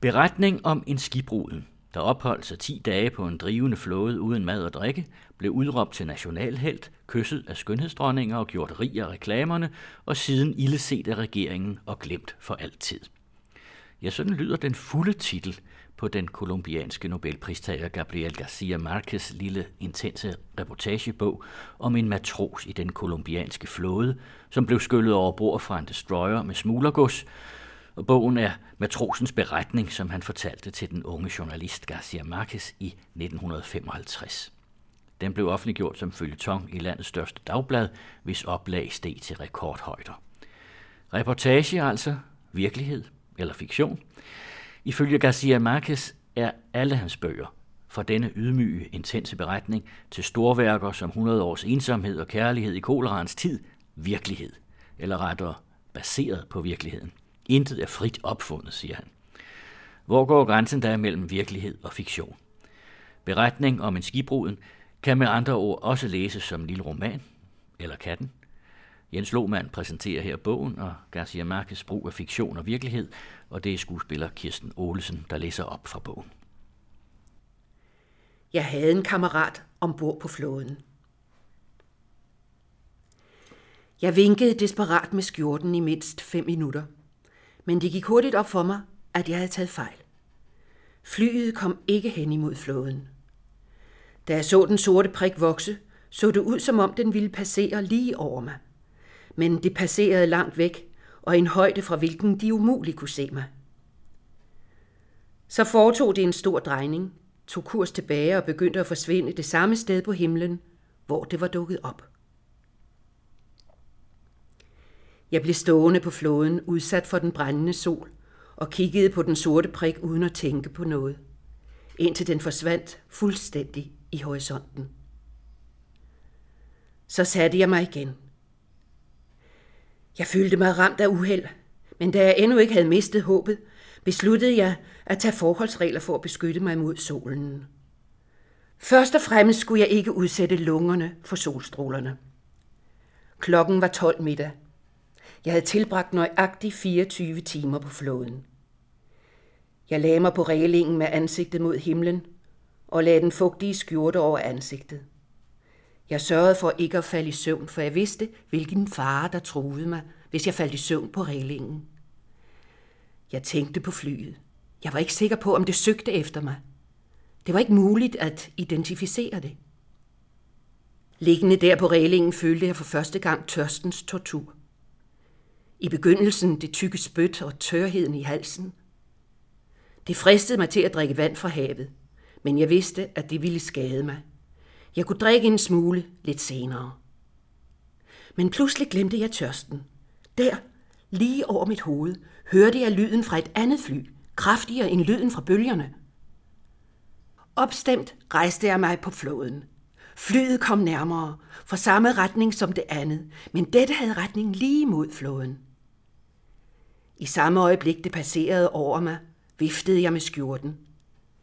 Beretning om en skibbruden, der opholdt sig 10 dage på en drivende flåde uden mad og drikke, blev udråbt til nationalhelt, kysset af skønhedsdronninger og gjort rig af reklamerne, og siden illeset af regeringen og glemt for altid. Ja, sådan lyder den fulde titel på den kolumbianske Nobelpristager Gabriel García Márquez' lille intense reportagebog om en matros i den kolumbianske flåde, som blev skyllet over bord fra en destroyer med smuglergods, og bogen er matrosens beretning, som han fortalte til den unge journalist García Márquez i 1955. Den blev offentliggjort som føljeton i landets største dagblad, hvis oplag steg til rekordhøjder. Reportage altså, virkelighed eller fiktion. Ifølge García Márquez er alle hans bøger, fra denne ydmyge, intense beretning til storværker som 100 års ensomhed og kærlighed i kolerans tid, virkelighed, eller rettere baseret på virkeligheden. Intet er frit opfundet, siger han. Hvor går grænsen der mellem virkelighed og fiktion? Beretning om en skibbruden kan med andre ord også læses som en lille roman, eller kan den? Jens Lohmann præsenterer her bogen og García Márquez' brug af fiktion og virkelighed, og det er skuespiller Kirsten Olesen, der læser op fra bogen. Jeg havde en kammerat ombord på flåden. Jeg vinkede desperat med skjorten i mindst 5 minutter, men det gik hurtigt op for mig, at jeg havde taget fejl. Flyet kom ikke hen imod flåden. Da jeg så den sorte prik vokse, så det ud, som om den ville passere lige over mig. Men det passerede langt væk, og en højde fra hvilken de umuligt kunne se mig. Så foretog det en stor drejning, tog kurs tilbage og begyndte at forsvinde det samme sted på himlen, hvor det var dukket op. Jeg blev stående på flåden, udsat for den brændende sol, og kiggede på den sorte prik uden at tænke på noget, indtil den forsvandt fuldstændig i horisonten. Så satte jeg mig igen. Jeg følte mig ramt af uheld, men da jeg endnu ikke havde mistet håbet, besluttede jeg at tage forholdsregler for at beskytte mig mod solen. Først og fremmest skulle jeg ikke udsætte lungerne for solstrålerne. Klokken var 12 middag. Jeg havde tilbragt nøjagtigt 24 timer på flåden. Jeg lagde mig på rælingen med ansigtet mod himlen og lagde den fugtige skjorte over ansigtet. Jeg sørgede for ikke at falde i søvn, for jeg vidste, hvilken fare der truede mig, hvis jeg faldt i søvn på rælingen. Jeg tænkte på flyet. Jeg var ikke sikker på, om det søgte efter mig. Det var ikke muligt at identificere det. Liggende der på rælingen følte jeg for første gang tørstens tortur. I begyndelsen det tykke spyt og tørheden i halsen. Det fristede mig til at drikke vand fra havet, men jeg vidste, at det ville skade mig. Jeg kunne drikke en smule lidt senere. Men pludselig glemte jeg tørsten. Der, lige over mit hoved, hørte jeg lyden fra et andet fly, kraftigere end lyden fra bølgerne. Opstemt rejste jeg mig på flåden. Flyet kom nærmere, fra samme retning som det andet, men dette havde retning lige mod flåden. I samme øjeblik det passerede over mig, viftede jeg med skjorten.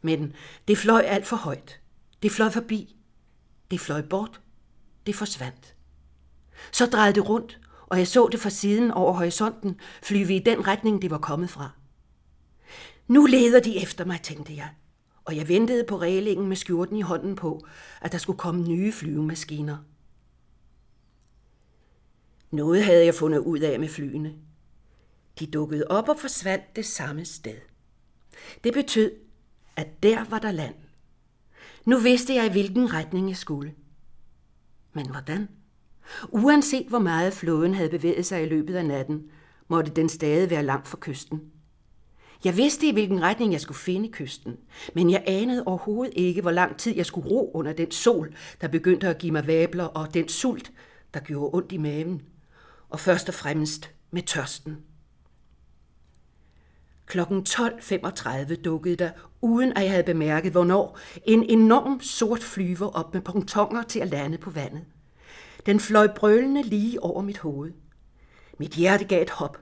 Men det fløj alt for højt. Det fløj forbi. Det fløj bort. Det forsvandt. Så drejede det rundt, og jeg så det fra siden over horisonten flyve i den retning, det var kommet fra. Nu leder de efter mig, tænkte jeg, og jeg ventede på rælingen med skjorten i hånden på, at der skulle komme nye flyvemaskiner. Noget havde jeg fundet ud af med flyene. De dukkede op og forsvandt det samme sted. Det betød, at der var der land. Nu vidste jeg, i hvilken retning jeg skulle. Men hvordan? Uanset hvor meget flåden havde bevæget sig i løbet af natten, måtte den stadig være langt fra kysten. Jeg vidste, i hvilken retning jeg skulle finde kysten, men jeg anede overhovedet ikke, hvor lang tid jeg skulle ro under den sol, der begyndte at give mig vabler, og den sult, der gjorde ondt i maven, og først og fremmest med tørsten. Klokken 12.35 dukkede der, uden at jeg havde bemærket hvornår, en enorm sort flyver op med pontoner til at lande på vandet. Den fløj brølende lige over mit hoved. Mit hjerte gav et hop.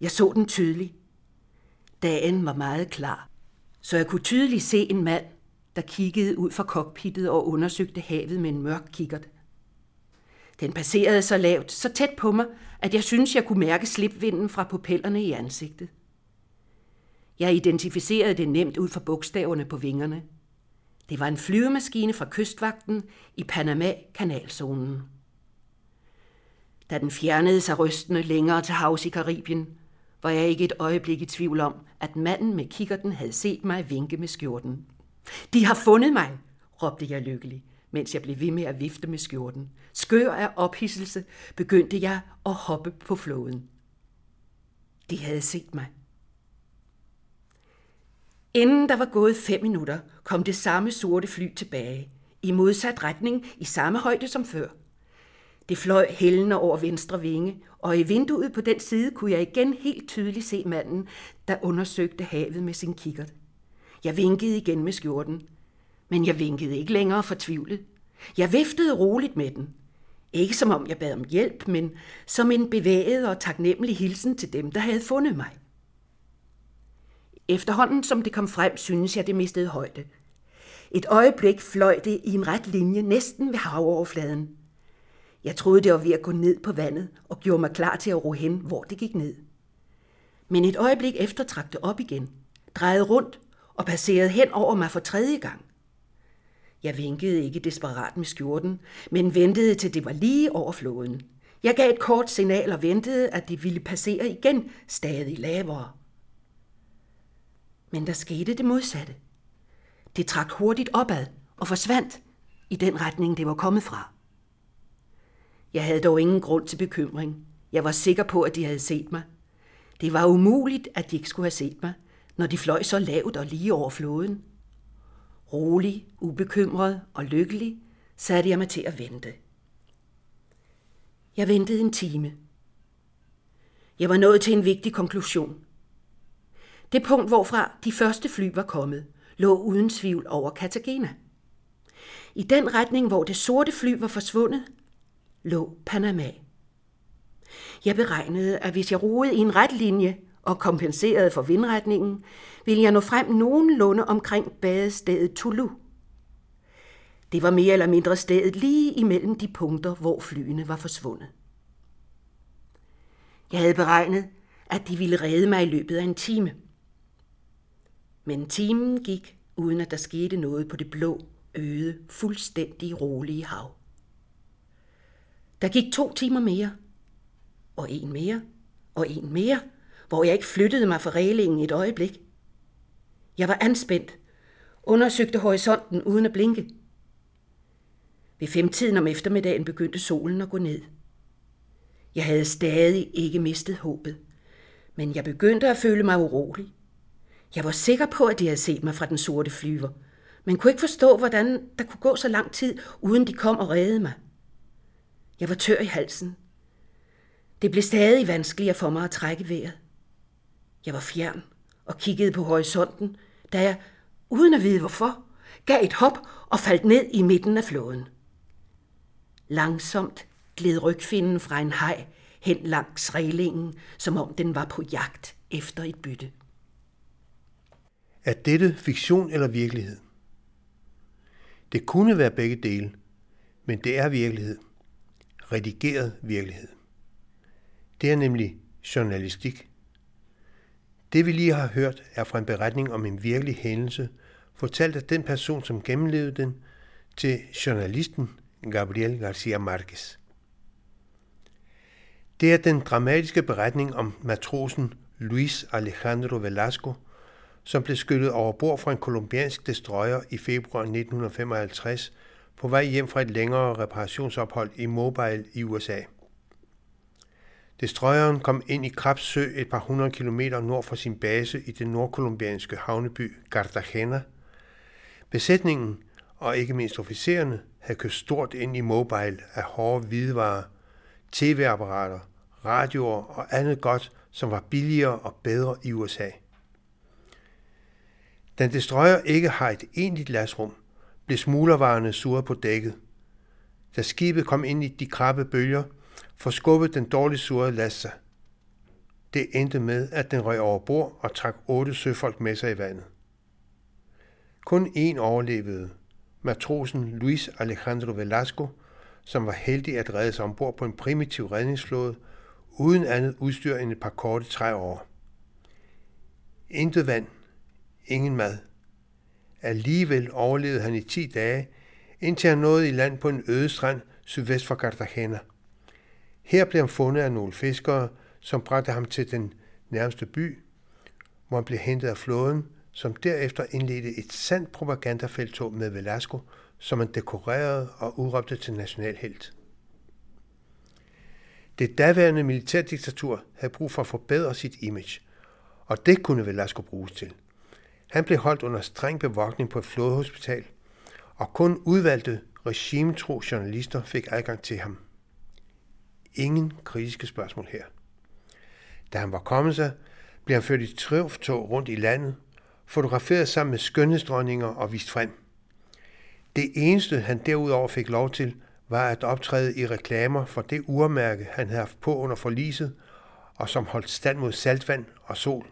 Jeg så den tydeligt. Dagen var meget klar, så jeg kunne tydeligt se en mand, der kiggede ud fra cockpittet og undersøgte havet med en mørk kikkert. Den passerede så lavt, så tæt på mig, at jeg syntes, jeg kunne mærke slipvinden fra propellerne i ansigtet. Jeg identificerede det nemt ud fra bogstaverne på vingerne. Det var en flyvemaskine fra kystvagten i Panama-kanalzonen. Da den fjernede sig rystende længere til havs i Karibien, var jeg ikke et øjeblik i tvivl om, at manden med kikkerten havde set mig vinke med skjorten. De har fundet mig, råbte jeg lykkelig, mens jeg blev ved med at vifte med skjorten. Skør af ophidselse begyndte jeg at hoppe på flåden. De havde set mig. Inden der var gået 5 minutter, kom det samme sorte fly tilbage, i modsat retning i samme højde som før. Det fløj hældende over venstre vinge, og i vinduet på den side kunne jeg igen helt tydeligt se manden, der undersøgte havet med sin kikkert. Jeg vinkede igen med skjorten, men jeg vinkede ikke længere fortvivlet. Jeg viftede roligt med den. Ikke som om jeg bad om hjælp, men som en bevæget og taknemmelig hilsen til dem, der havde fundet mig. Efterhånden, som det kom frem, synes jeg, det mistede højde. Et øjeblik fløj det i en ret linje, næsten ved havoverfladen. Jeg troede, det var ved at gå ned på vandet, og gjorde mig klar til at ro hen, hvor det gik ned. Men et øjeblik efter trak det op igen, drejede rundt og passerede hen over mig for 3. gang. Jeg vinkede ikke desperat med skjorten, men ventede til det var lige over flåden. Jeg gav et kort signal og ventede, at det ville passere igen, stadig lavere. Men der skete det modsatte. Det trak hurtigt opad og forsvandt i den retning, det var kommet fra. Jeg havde dog ingen grund til bekymring. Jeg var sikker på, at de havde set mig. Det var umuligt, at de ikke skulle have set mig, når de fløj så lavt og lige over flåden. Rolig, ubekymret og lykkelig satte jeg mig til at vente. Jeg ventede en time. Jeg var nået til en vigtig konklusion. Det punkt, hvorfra de første fly var kommet, lå uden tvivl over Cartagena. I den retning, hvor det sorte fly var forsvundet, lå Panama. Jeg beregnede, at hvis jeg roede i en ret linje og kompenserede for vindretningen, ville jeg nå frem nogenlunde omkring badestedet Tulu. Det var mere eller mindre stedet lige imellem de punkter, hvor flyene var forsvundet. Jeg havde beregnet, at de ville redde mig i løbet af en time. Men timen gik, uden at der skete noget på det blå, øde, fuldstændig rolige hav. Der gik 2 timer mere, og 1 mere, og 1 mere, hvor jeg ikke flyttede mig fra rælingen et øjeblik. Jeg var anspændt, undersøgte horisonten uden at blinke. Ved 5-tiden om eftermiddagen begyndte solen at gå ned. Jeg havde stadig ikke mistet håbet, men jeg begyndte at føle mig urolig. Jeg var sikker på, at de havde set mig fra den sorte flyver, men kunne ikke forstå, hvordan der kunne gå så lang tid, uden de kom og reddede mig. Jeg var tør i halsen. Det blev stadig vanskeligere for mig at trække vejret. Jeg var fjern og kiggede på horisonten, da jeg, uden at vide hvorfor, gav et hop og faldt ned i midten af flåden. Langsomt gled rygfinnen fra en haj hen langs rælingen, som om den var på jagt efter et bytte. Er dette fiktion eller virkelighed? Det kunne være begge dele, men det er virkelighed. Redigeret virkelighed. Det er nemlig journalistik. Det vi lige har hørt er fra en beretning om en virkelig hændelse, fortalt af den person, som gennemlevede den, til journalisten Gabriel García Márquez. Det er den dramatiske beretning om matrosen Luis Alejandro Velasco, som blev skyllet overbord fra en colombiansk destroyer i februar 1955 på vej hjem fra et længere reparationsophold i Mobile i USA. Destroyeren kom ind i Krabs Sø et par 100 kilometer nord for sin base i den nordkolumbianske havneby Cartagena. Besætningen og ikke mindst officererne havde kørt stort ind i Mobile af hårde hvidevarer, tv-apparater, radioer og andet godt, som var billigere og bedre i USA. Den destroyer ikke har et egentligt lasrum, blev smuglervarerne surret på dækket. Da skibet kom ind i de krabbe bølger, forskubbede den dårligt surrede last sig. Det endte med, at den røg over bord og trak 8 søfolk med sig i vandet. Kun 1 overlevede, matrosen Luis Alejandro Velasco, som var heldig at redde sig ombord på en primitiv redningsflåde, uden andet udstyr end et par korte træår. Intet vand, ingen mad. Alligevel overlevede han i 10 dage, indtil han nåede i land på en øde strand sydvest for Cartagena. Her blev han fundet af nogle fiskere, som bragte ham til den nærmeste by, hvor han blev hentet af flåden, som derefter indledte et sandt propagandafelttog med Velasco, som han dekorerede og udråbte til nationalhelt. Det daværende militærdiktatur havde brug for at forbedre sit image, og det kunne Velasco bruges til. Han blev holdt under streng bevogtning på et flådehospital, og kun udvalgte regimetro journalister fik adgang til ham. Ingen kritiske spørgsmål her. Da han var kommet sig, blev han ført i triumftog rundt i landet, fotograferet sammen med skønhedsdronninger og vist frem. Det eneste, han derudover fik lov til, var at optræde i reklamer for det urmærke, han havde haft på under forliset, og som holdt stand mod saltvand og sol.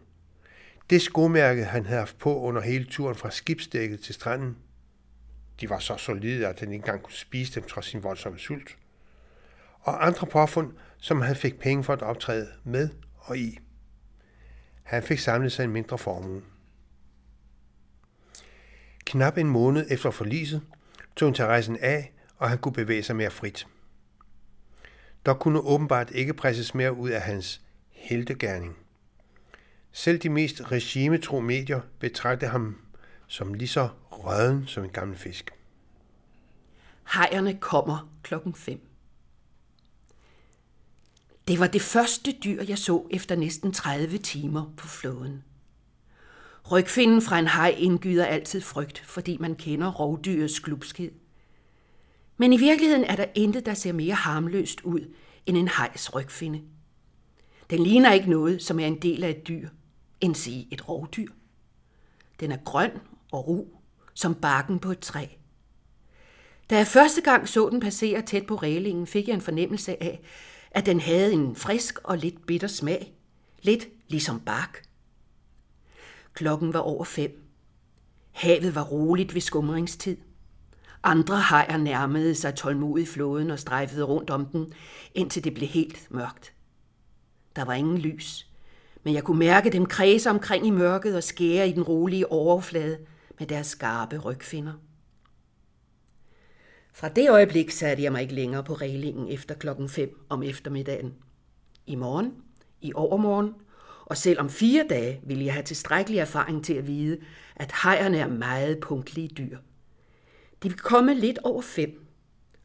Det skomærke, han havde haft på under hele turen fra skibsdækket til stranden. De var så solide, at han ikke engang kunne spise dem trods sin voldsomme sult. Og andre påfund, som han fik penge for at optræde med og i. Han fik samlet sig en mindre formue. Knap en måned efter forliset tog han til rejsen af, og han kunne bevæge sig mere frit. Der kunne åbenbart ikke presses mere ud af hans heltegerning. Selv de mest regimetro medier betragte ham som lige så rødden som en gammel fisk. Hajerne kommer 5:00. Det var det første dyr, jeg så efter næsten 30 timer på flåden. Rygfinden fra en haj indgyder altid frygt, fordi man kender rovdyrets glupskhed. Men i virkeligheden er der intet, der ser mere harmløst ud end en hajs rygfinde. Den ligner ikke noget, som er en del af et dyr, end sige et rovdyr. Den er grøn og ru, som barken på et træ. Da jeg første gang så den passere tæt på rælingen, fik jeg en fornemmelse af, at den havde en frisk og lidt bitter smag. Lidt ligesom bark. 5:00. Havet var roligt ved skumringstid. Andre hajer nærmede sig tålmodigt flåden og strejfede rundt om den, indtil det blev helt mørkt. Der var ingen lys, men jeg kunne mærke dem kredse omkring i mørket og skære i den rolige overflade med deres skarpe rygfinder. Fra det øjeblik satte jeg mig ikke længere på rælingen efter 5:00 om eftermiddagen. I morgen, i overmorgen, og selv om 4 dage ville jeg have tilstrækkelig erfaring til at vide, at hajerne er meget punktlige dyr. De vil komme 5:00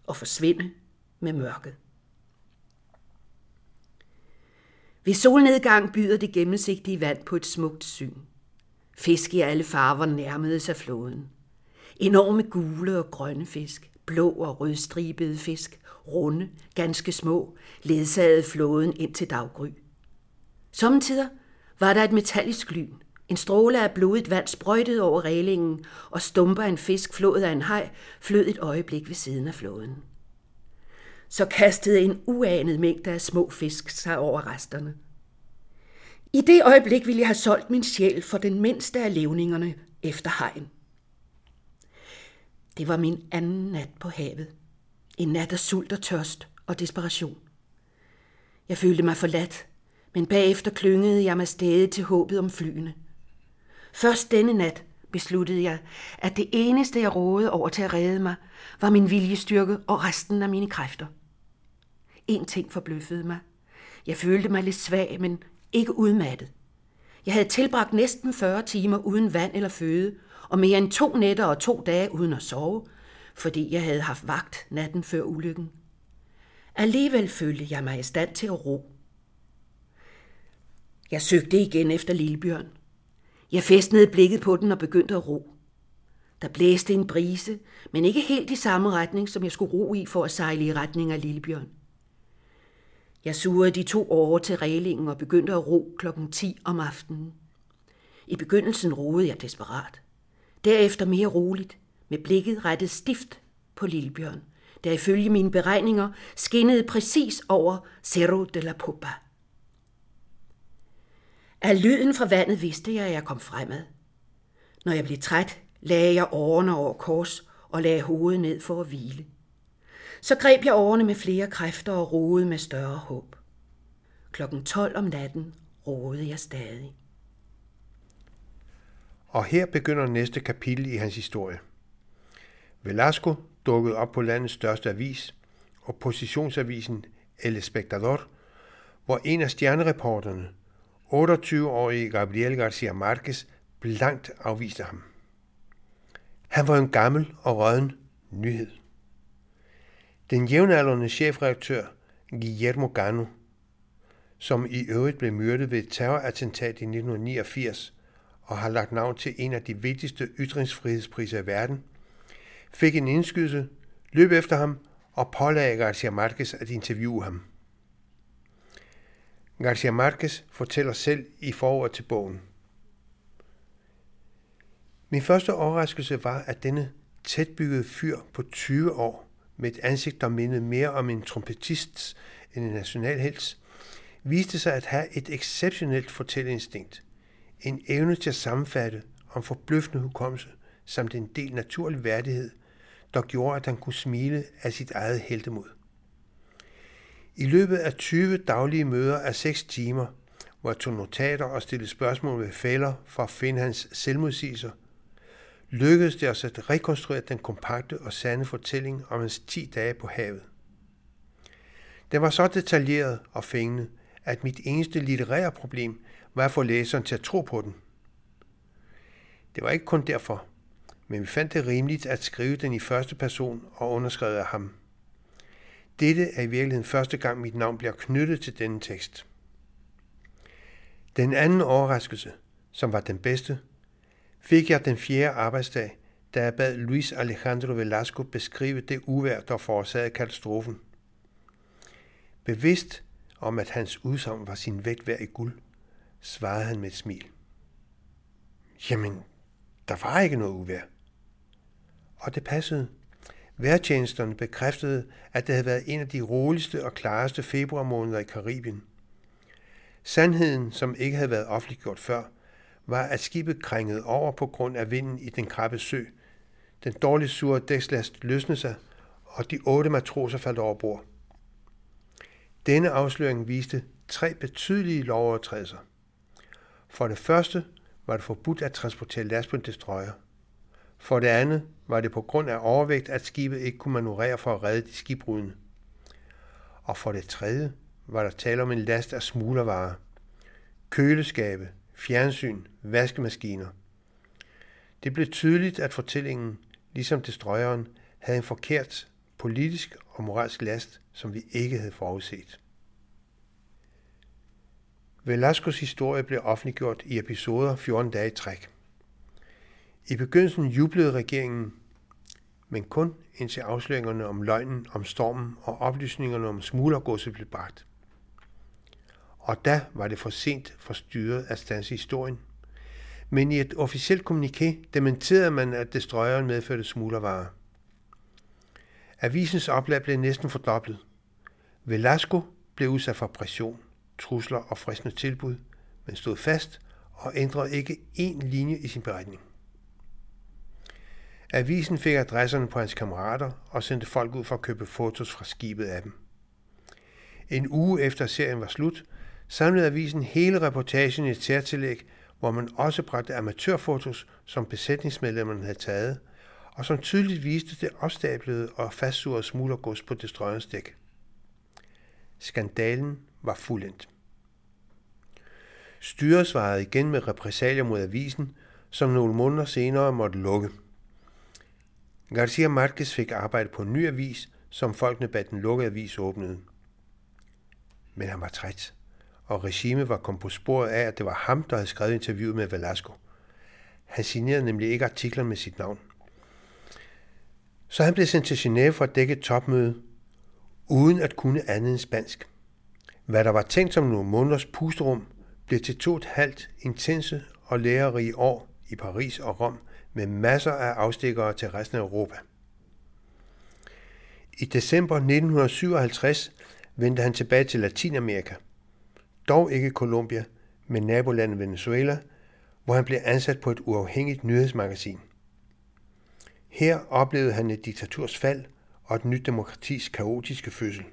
og forsvinde med mørket. Ved solnedgang byder det gennemsigtige vand på et smukt syn. Fisk i alle farver nærmede sig flåden. Enorme gule og grønne fisk, blå og rødstribede fisk, runde, ganske små, ledsagede flåden ind til daggry. Sommetider var der et metallisk lyn. En stråle af blodigt vand sprøjtede over rælingen, og stumper en fisk flået af en haj flød et øjeblik ved siden af flåden. Så kastede en uanet mængde af små fisk sig over resterne. I det øjeblik ville jeg have solgt min sjæl for den mindste af levningerne efter hajen. Det var min anden nat på havet. En nat af sult og tørst og desperation. Jeg følte mig forladt, men bagefter klyngede jeg mig stadig til håbet om flyene. Først denne nat besluttede jeg, at det eneste, jeg rådede over til at redde mig, var min viljestyrke og resten af mine kræfter. En ting forbløffede mig. Jeg følte mig lidt svag, men ikke udmattet. Jeg havde tilbragt næsten 40 timer uden vand eller føde, og mere end 2 nætter og 2 dage uden at sove, fordi jeg havde haft vagt natten før ulykken. Alligevel følte jeg mig i stand til at ro. Jeg søgte igen efter lillebjørn. Jeg fæstnede blikket på den og begyndte at ro. Der blæste en brise, men ikke helt i samme retning, som jeg skulle ro i for at sejle i retning af lillebjørn. Jeg surrede de 2 årer til rælingen og begyndte at ro 10:00 om aftenen. I begyndelsen roede jeg desperat. Derefter mere roligt, med blikket rettet stift på lillebjørn, der ifølge mine beregninger skinnede præcis over Cerro de la Popa. Af lyden fra vandet vidste jeg, at jeg kom fremad. Når jeg blev træt, lagde jeg årene over kors og lagde hovedet ned for at hvile. Så greb jeg årene med flere kræfter og roede med større håb. 12:00 om natten roede jeg stadig. Og her begynder næste kapitel i hans historie. Velasco dukkede op på landets største avis, oppositionsavisen El Espectador, hvor en af stjernereporterne, 28-årige Gabriel García Márquez, blankt afviste ham. Han var en gammel og rådden nyhed. Den jævnaldrende chefredaktør Guillermo Cano, som i øvrigt blev myrdet ved et terrorattentat i 1989 og har lagt navn til en af de vigtigste ytringsfrihedspriser i verden, fik en indskydelse, løb efter ham og pålagde García Márquez at interviewe ham. García Márquez fortæller selv i forordet til bogen: Min første overraskelse var, at denne tætbyggede fyr på 20 år, med et ansigt, der mindede mere om en trompetist end en nationalhelts, viste sig at have et exceptionelt fortællerinstinkt, en evne til at sammenfatte om forbløffende hukommelse, samt en del naturlig værdighed, der gjorde, at han kunne smile af sit eget heltemod. I løbet af 20 daglige møder af 6 timer, hvor jeg tog notater og stillede spørgsmål ved fælder for at finde hans selvmodsigelser, lykkedes det os at rekonstruere den kompakte og sande fortælling om hans 10 dage på havet. Den var så detaljeret og fængende, at mit eneste litterære problem var at få læseren til at tro på den. Det var ikke kun derfor, men vi fandt det rimeligt at skrive den i første person og underskrevet af ham. Dette er i virkeligheden første gang, mit navn bliver knyttet til denne tekst. Den anden overraskelse, som var den bedste, fik jeg den 4. arbejdsdag, da jeg bad Luis Alejandro Velasco beskrive det uvejr, der forårsagede katastrofen. Bevidst om, at hans udsagn var sin vægt værd i guld, svarede han med et smil: Jamen, der var ikke noget uvejr. Og det passede. Vejrtjenesterne bekræftede, at det havde været en af de roligste og klareste februarmåneder i Karibien. Sandheden, som ikke havde været offentliggjort før, var, at skibet krængede over på grund af vinden i den krabbe sø. Den dårligt sure dækslast løsnede sig, og de 8 matroser faldt over bord. Denne afsløring viste 3 betydelige lovovertrædelser. For det første var det forbudt at transportere last på en destroyer. For det andet var det på grund af overvægt, at skibet ikke kunne manøvrere for at redde de skibrudne. Og for det tredje var der tale om en last af smuglervarer. Køleskabe, fjernsyn, vaskemaskiner. Det blev tydeligt, at fortællingen, ligesom destroyeren, havde en forkert politisk og moralsk last, som vi ikke havde forudset. Velascos historie blev offentliggjort i episoder 14 dage i træk. I begyndelsen jublede regeringen, men kun indtil afsløringerne om løgnen, om stormen og oplysningerne om smuglergodset blev bragt. Og da var det for sent for styret at standse historien. Men i et officielt kommuniké dementerede man, at destroyeren medførte smuglervarer. Avisens oplag blev næsten fordoblet. Velasco blev udsat for pression, trusler og fristende tilbud, men stod fast og ændrede ikke én linje i sin beretning. Avisen fik adresserne på hans kammerater og sendte folk ud for at købe fotos fra skibet af dem. En uge efter serien var slut, samlede avisen hele reportagen i et særtillæg, hvor man også bragte amatørfotos, som besætningsmedlemmerne havde taget, og som tydeligt viste det opstablede og fastsurede smuglergods på destroyerens dæk. Skandalen var fuldendt. Styret svarede igen med repressalier mod avisen, som nogle måneder senere måtte lukke. García Márquez fik arbejde på en ny avis, som folkene bag den lukkede avis åbnede. Men han var træt, og regimet var kommet på sporet af, at det var ham, der havde skrevet interviewet med Velasco. Han signerede nemlig ikke artikler med sit navn. Så han blev sendt til Genève for at dække et topmøde, uden at kunne andet end spansk. Hvad der var tænkt som nogle måneders pusterum, blev til 2,5 intense og lærerige år i Paris og Rom, med masser af afstikkere til resten af Europa. I december 1957 vendte han tilbage til Latinamerika, dog ikke Colombia, men nabolandet Venezuela, hvor han blev ansat på et uafhængigt nyhedsmagasin. Her oplevede han et diktaturs fald og et nyt demokratis kaotiske fødsel.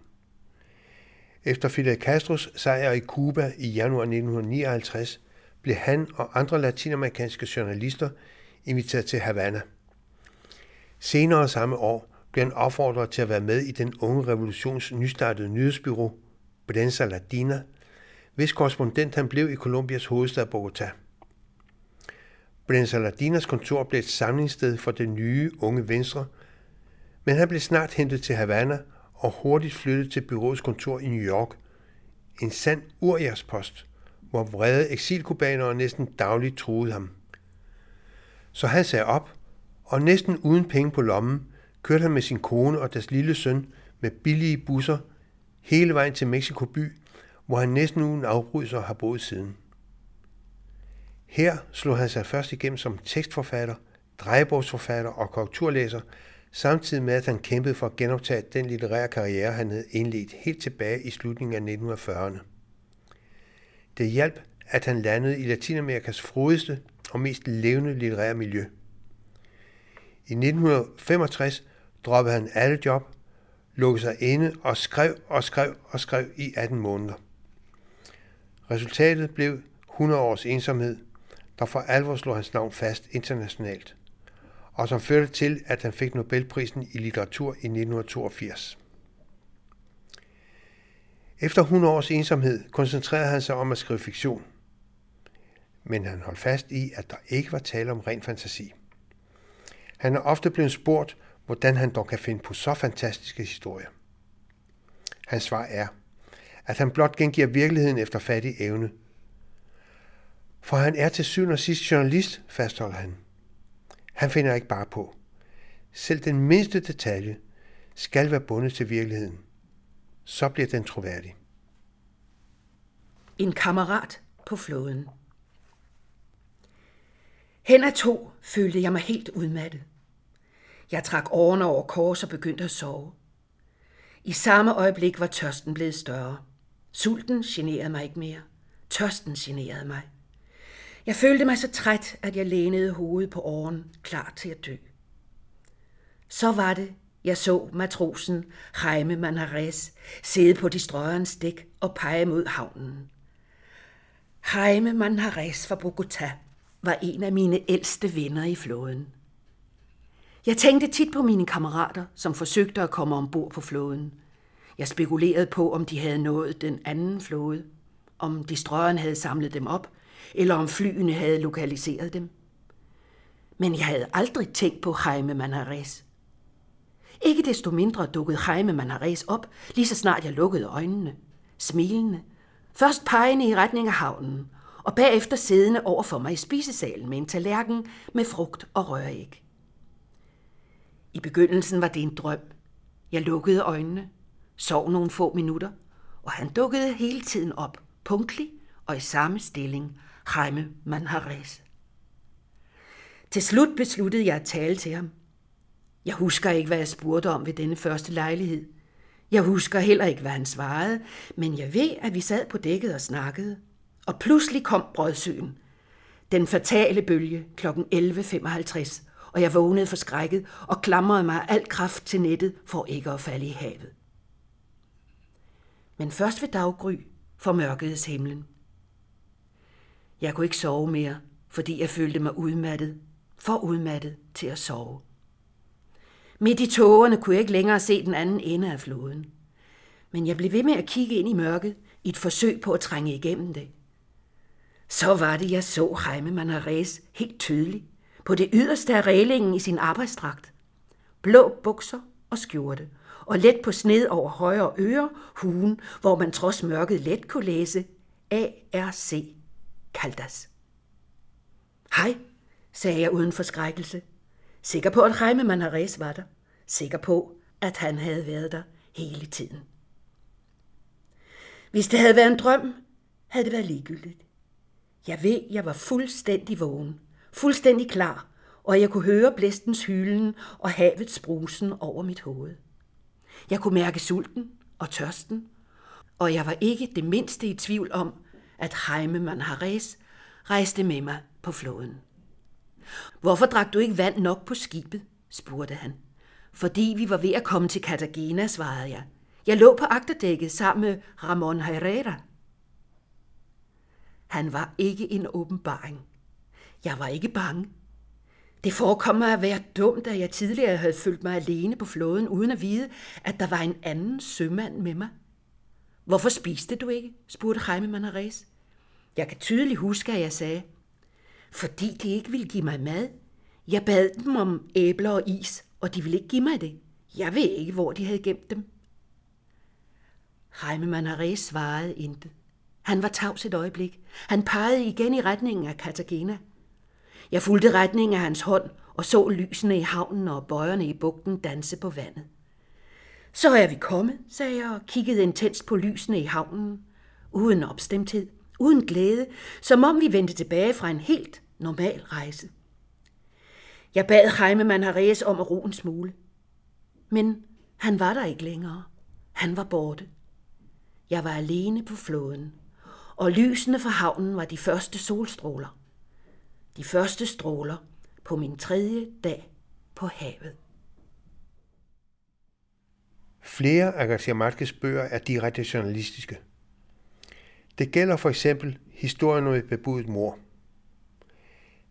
Efter Fidel Castros sejr i Cuba i januar 1959 blev han og andre latinamerikanske journalister inviteret til Havana. Senere samme år blev han opfordret til at være med i den unge revolutions nystartede nyhedsbyrå, Prensa Latina, hvis korrespondent han blev i Colombias hovedstad Bogotá. Prensa Latinas kontor blev et samlingssted for det nye unge venstre, men han blev snart hentet til Havana og hurtigt flyttet til byråets kontor i New York, en sand urjærspost, hvor vrede eksilkubanere næsten dagligt truede ham. Så han sagde op, og næsten uden penge på lommen, kørte han med sin kone og deres lille søn med billige busser hele vejen til Mexico by, hvor han næsten uden afbrydelser har boet siden. Her slog han sig først igennem som tekstforfatter, drejebogsforfatter og korrekturlæser, samtidig med at han kæmpede for at genoptage den litterære karriere, han havde indledt helt tilbage i slutningen af 1940'erne. Det hjalp, at han landede i Latinamerikas frodigste og mest levende litterære miljø. I 1965 droppede han alle job, lukkede sig inde og skrev i 18 måneder. Resultatet blev 100 års ensomhed, der for alvor slog hans navn fast internationalt, og som førte til, at han fik Nobelprisen i litteratur i 1982. Efter 100 års ensomhed koncentrerede han sig om at skrive fiktion, men han holdt fast i, at der ikke var tale om ren fantasi. Han er ofte blevet spurgt, hvordan han dog kan finde på så fantastiske historier. Hans svar er, at han blot gengiver virkeligheden efter fattig evne. For han er til syvende og sidst journalist, fastholder han. Han finder ikke bare på. Selv den mindste detalje skal være bundet til virkeligheden. Så bliver den troværdig. En kammerat på flåden. Hen ad to følte jeg mig helt udmattet. Jeg trak årene over kors og begyndte at sove. I samme øjeblik var tørsten blevet større. Sulten generede mig ikke mere. Tørsten generede mig. Jeg følte mig så træt, at jeg lænede hovedet på åren, klar til at dø. Så var det, jeg så matrosen Jaime Manjarrés sidde på de strøgerens dæk og pege mod havnen. Jaime Manjarrés fra Bogotá var en af mine ældste venner i flåden. Jeg tænkte tit på mine kammerater, som forsøgte at komme ombord på flåden. Jeg spekulerede på, om de havde nået den anden flåde, om de strøgerne havde samlet dem op, eller om flyene havde lokaliseret dem. Men jeg havde aldrig tænkt på Jaime Manjarrés. Ikke desto mindre dukkede Jaime Manjarrés op, lige så snart jeg lukkede øjnene, smilende, først pegende i retning af havnen, og bagefter siddende over for mig i spisesalen med en tallerken med frugt og røræg. I begyndelsen var det en drøm. Jeg lukkede øjnene, sov nogle få minutter, og han dukkede hele tiden op, punktlig og i samme stilling, Jaime Manjarrés. Til slut besluttede jeg at tale til ham. Jeg husker ikke, hvad jeg spurgte om ved denne første lejlighed. Jeg husker heller ikke, hvad han svarede, men jeg ved, at vi sad på dækket og snakkede. Og pludselig kom brødsøen. Den fatale bølge kl. 11.55, og jeg vågnede forskrækket og klamrede mig af al kraft til nettet for ikke at falde i havet. Men først ved daggry formørkedes himlen. Jeg kunne ikke sove mere, fordi jeg følte mig udmattet, for udmattet til at sove. Midt i tågerne kunne jeg ikke længere se den anden ende af floden. Men jeg blev ved med at kigge ind i mørket i et forsøg på at trænge igennem det. Så var det, jeg så Jaime Manjarrés helt tydeligt på det yderste af rælingen i sin arbejdsdragt. Blå bukser og skjorte, og let på sned over højre øre, huen, hvor man trods mørket let kunne læse ARC Caldas. Hej, sagde jeg uden forskrækkelse. Sikker på, at Jaime Manjarrés var der. Sikker på, at han havde været der hele tiden. Hvis det havde været en drøm, havde det været ligegyldigt. Jeg ved, jeg var fuldstændig vågen, fuldstændig klar, og jeg kunne høre blæstens hylen og havets brusen over mit hoved. Jeg kunne mærke sulten og tørsten, og jeg var ikke det mindste i tvivl om, at Jaime Manjarrés rejste med mig på flåden. Hvorfor drak du ikke vand nok på skibet, spurgte han. Fordi vi var ved at komme til Cartagena, svarede jeg. Jeg lå på agterdækket sammen med Ramon Herrera. Han var ikke en åbenbaring. Jeg var ikke bange. Det forekom mig at være dumt, at jeg tidligere havde følt mig alene på flåden, uden at vide, at der var en anden sømand med mig. Hvorfor spiste du ikke? Spurgte Jaime Manjarrés. Jeg kan tydeligt huske, at jeg sagde, fordi de ikke ville give mig mad. Jeg bad dem om æbler og is, og de ville ikke give mig det. Jeg ved ikke, hvor de havde gemt dem. Jaime Manjarrés svarede intet. Han var tavs et øjeblik. Han pegede igen i retningen af Cartagena. Jeg fulgte retningen af hans hånd og så lysene i havnen og bøjerne i bugten danse på vandet. Så er vi kommet, sagde jeg og kiggede intenst på lysene i havnen. Uden opstemthed, uden glæde, som om vi vendte tilbage fra en helt normal rejse. Jeg bad Jaime Manjarrés om at ro en smule. Men han var der ikke længere. Han var borte. Jeg var alene på flåden, og lysene fra havnen var de første solstråler. De første stråler på min 3. dag på havet. Flere af García Márquez' bøger er direkte journalistiske. Det gælder for eksempel historien om et bebudet mord.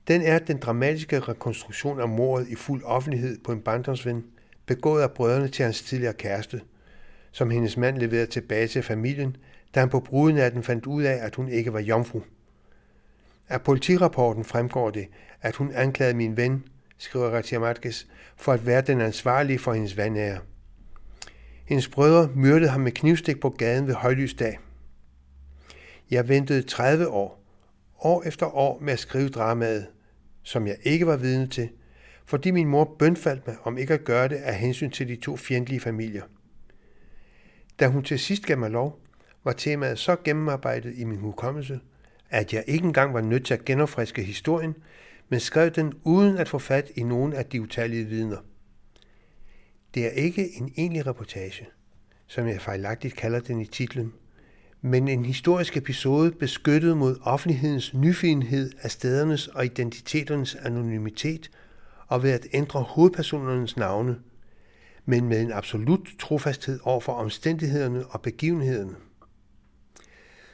Den er den dramatiske rekonstruktion af mordet i fuld offentlighed på en barndomsven, begået af brødrene til hans tidligere kæreste, som hendes mand leverede tilbage til familien, da han på brudenatten fandt ud af, at hun ikke var jomfru. Af politirapporten fremgår det, at hun anklagede min ven, skriver García Márquez, for at være den ansvarlige for hendes vanære. Hendes brødre myrdede ham med knivstik på gaden ved højlysdag. Jeg ventede 30 år efter år med at skrive dramaet, som jeg ikke var vidne til, fordi min mor bønfaldt mig om ikke at gøre det af hensyn til de 2 fjendtlige familier. Da hun til sidst gav mig lov, var temaet så gennemarbejdet i min hukommelse, at jeg ikke engang var nødt til at genopfriske historien, men skrev den uden at få fat i nogen af de utallige vidner. Det er ikke en egentlig reportage, som jeg fejlagtigt kalder den i titlen, men en historisk episode beskyttet mod offentlighedens nyfidenhed af stedernes og identiteternes anonymitet og ved at ændre hovedpersonernes navne, men med en absolut trofasthed overfor omstændighederne og begivenhederne.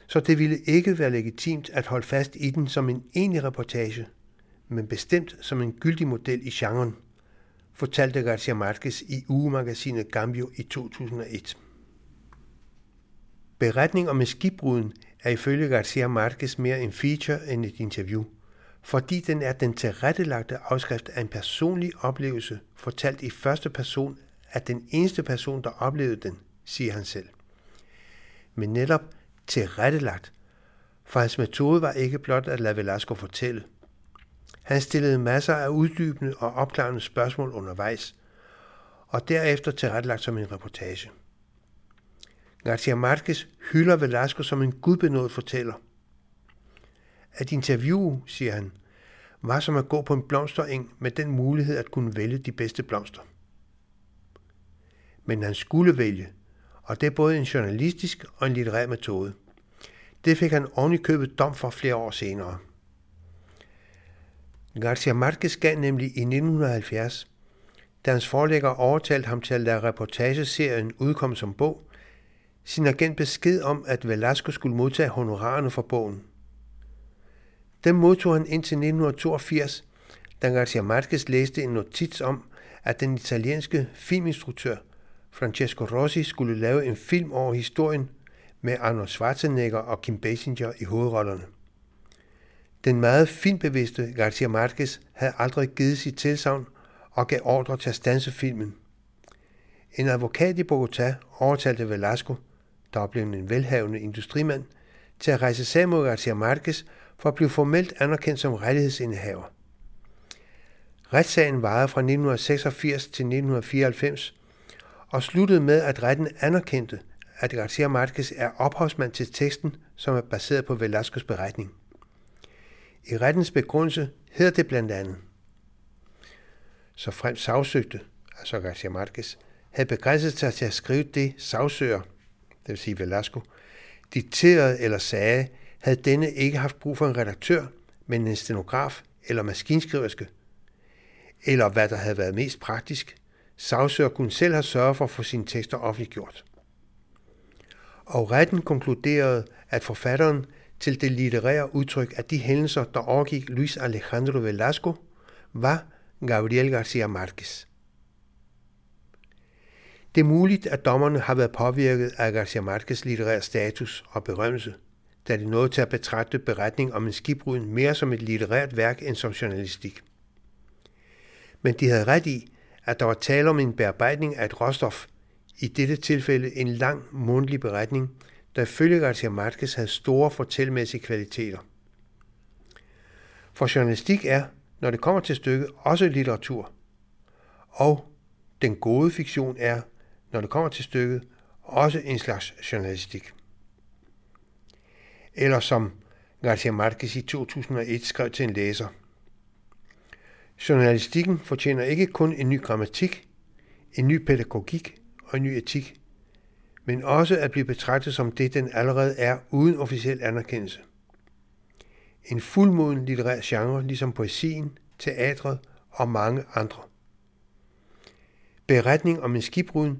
Så det ville ikke være legitimt at holde fast i den som en egentlig reportage, men bestemt som en gyldig model i genren, fortalte García Márquez i ugemagasinet Cambio i 2001. Beretning om en skibbruden er ifølge García Márquez mere en feature end et interview, fordi den er den tilrettelagte afskrift af en personlig oplevelse, fortalt i første person af den eneste person, der oplevede den, siger han selv. Men netop tilrettelagt, for hans metode var ikke blot at lade Velasco fortælle. Han stillede masser af uddybende og opklarende spørgsmål undervejs, og derefter tilrettelagt som en reportage. García Márquez hylder Velasco som en gudbenået fortæller. At interviewe, siger han, var som at gå på en blomstereng med den mulighed at kunne vælge de bedste blomster. Men han skulle vælge, og det er både en journalistisk og en litterær metode. Det fik han oven i købet dom for flere år senere. García Márquez gav nemlig i 1970, da hans forlægger overtalte ham til at lade reportageserien udkomme som bog, sin agent besked om, at Velasco skulle modtage honorarerne for bogen. Den modtog han indtil 1982, da García Márquez læste en notits om, at den italienske filminstruktør Francesco Rossi skulle lave en film over historien med Arnold Schwarzenegger og Kim Basinger i hovedrollerne. Den meget filmbevidste García Márquez havde aldrig givet sit tilsagn og gav ordre til at standse filmen. En advokat i Bogotá overtalte Velasco, der blev en velhavende industrimand, til at rejse sag mod García Márquez for at blive formelt anerkendt som rettighedsindehaver. Retssagen varede fra 1986 til 1994 og sluttede med, at retten anerkendte, at García Márquez er ophavsmand til teksten, som er baseret på Velascos beretning. I rettens begrundelse hedder det blandt andet, så frem sagsøgte, altså García Márquez, havde begrænset sig til at skrive det sagsøger, det vil sige Velasco, dikterede eller sagde, havde denne ikke haft brug for en redaktør, men en stenograf eller maskinskriverske. Eller hvad der havde været mest praktisk, sagsøger kunne selv have sørget for at få sine tekster offentliggjort. Og retten konkluderede, at forfatteren til det litterære udtryk, at de hændelser, der overgik Luis Alejandro Velasco, var Gabriel García Márquez. Det er muligt, at dommerne har været påvirket af García Márquez' litterære status og berømmelse, da de nåede til at betragte beretning om en skibbrud mere som et litterært værk end som journalistik. Men de havde ret i, at der var tale om en bearbejdning af et råstof, i dette tilfælde en lang mundtlig beretning, der ifølge García Márquez havde store fortællemæssige kvaliteter. For journalistik er, når det kommer til stykket, også litteratur. Og den gode fiktion er, når det kommer til stykket, også en slags journalistik. Eller som García Márquez i 2001 skrev til en læser: journalistikken fortjener ikke kun en ny grammatik, en ny pædagogik og en ny etik, men også at blive betragtet som det, den allerede er, uden officiel anerkendelse. En fuldmoden litterær genre, ligesom poesien, teatret og mange andre. Beretning om en skibbrud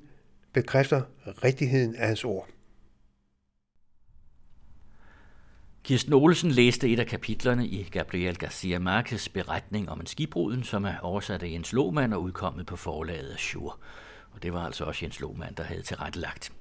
bekræfter rigtigheden af hans ord. Kirsten Olesen læste et af kapitlerne i Gabriel García Márquez' beretning om en skibbrud, som er oversat af Jens Lohmann og udkommet på forlaget Ajour. Og det var altså også Jens Lohmann, der havde tilrettelagt.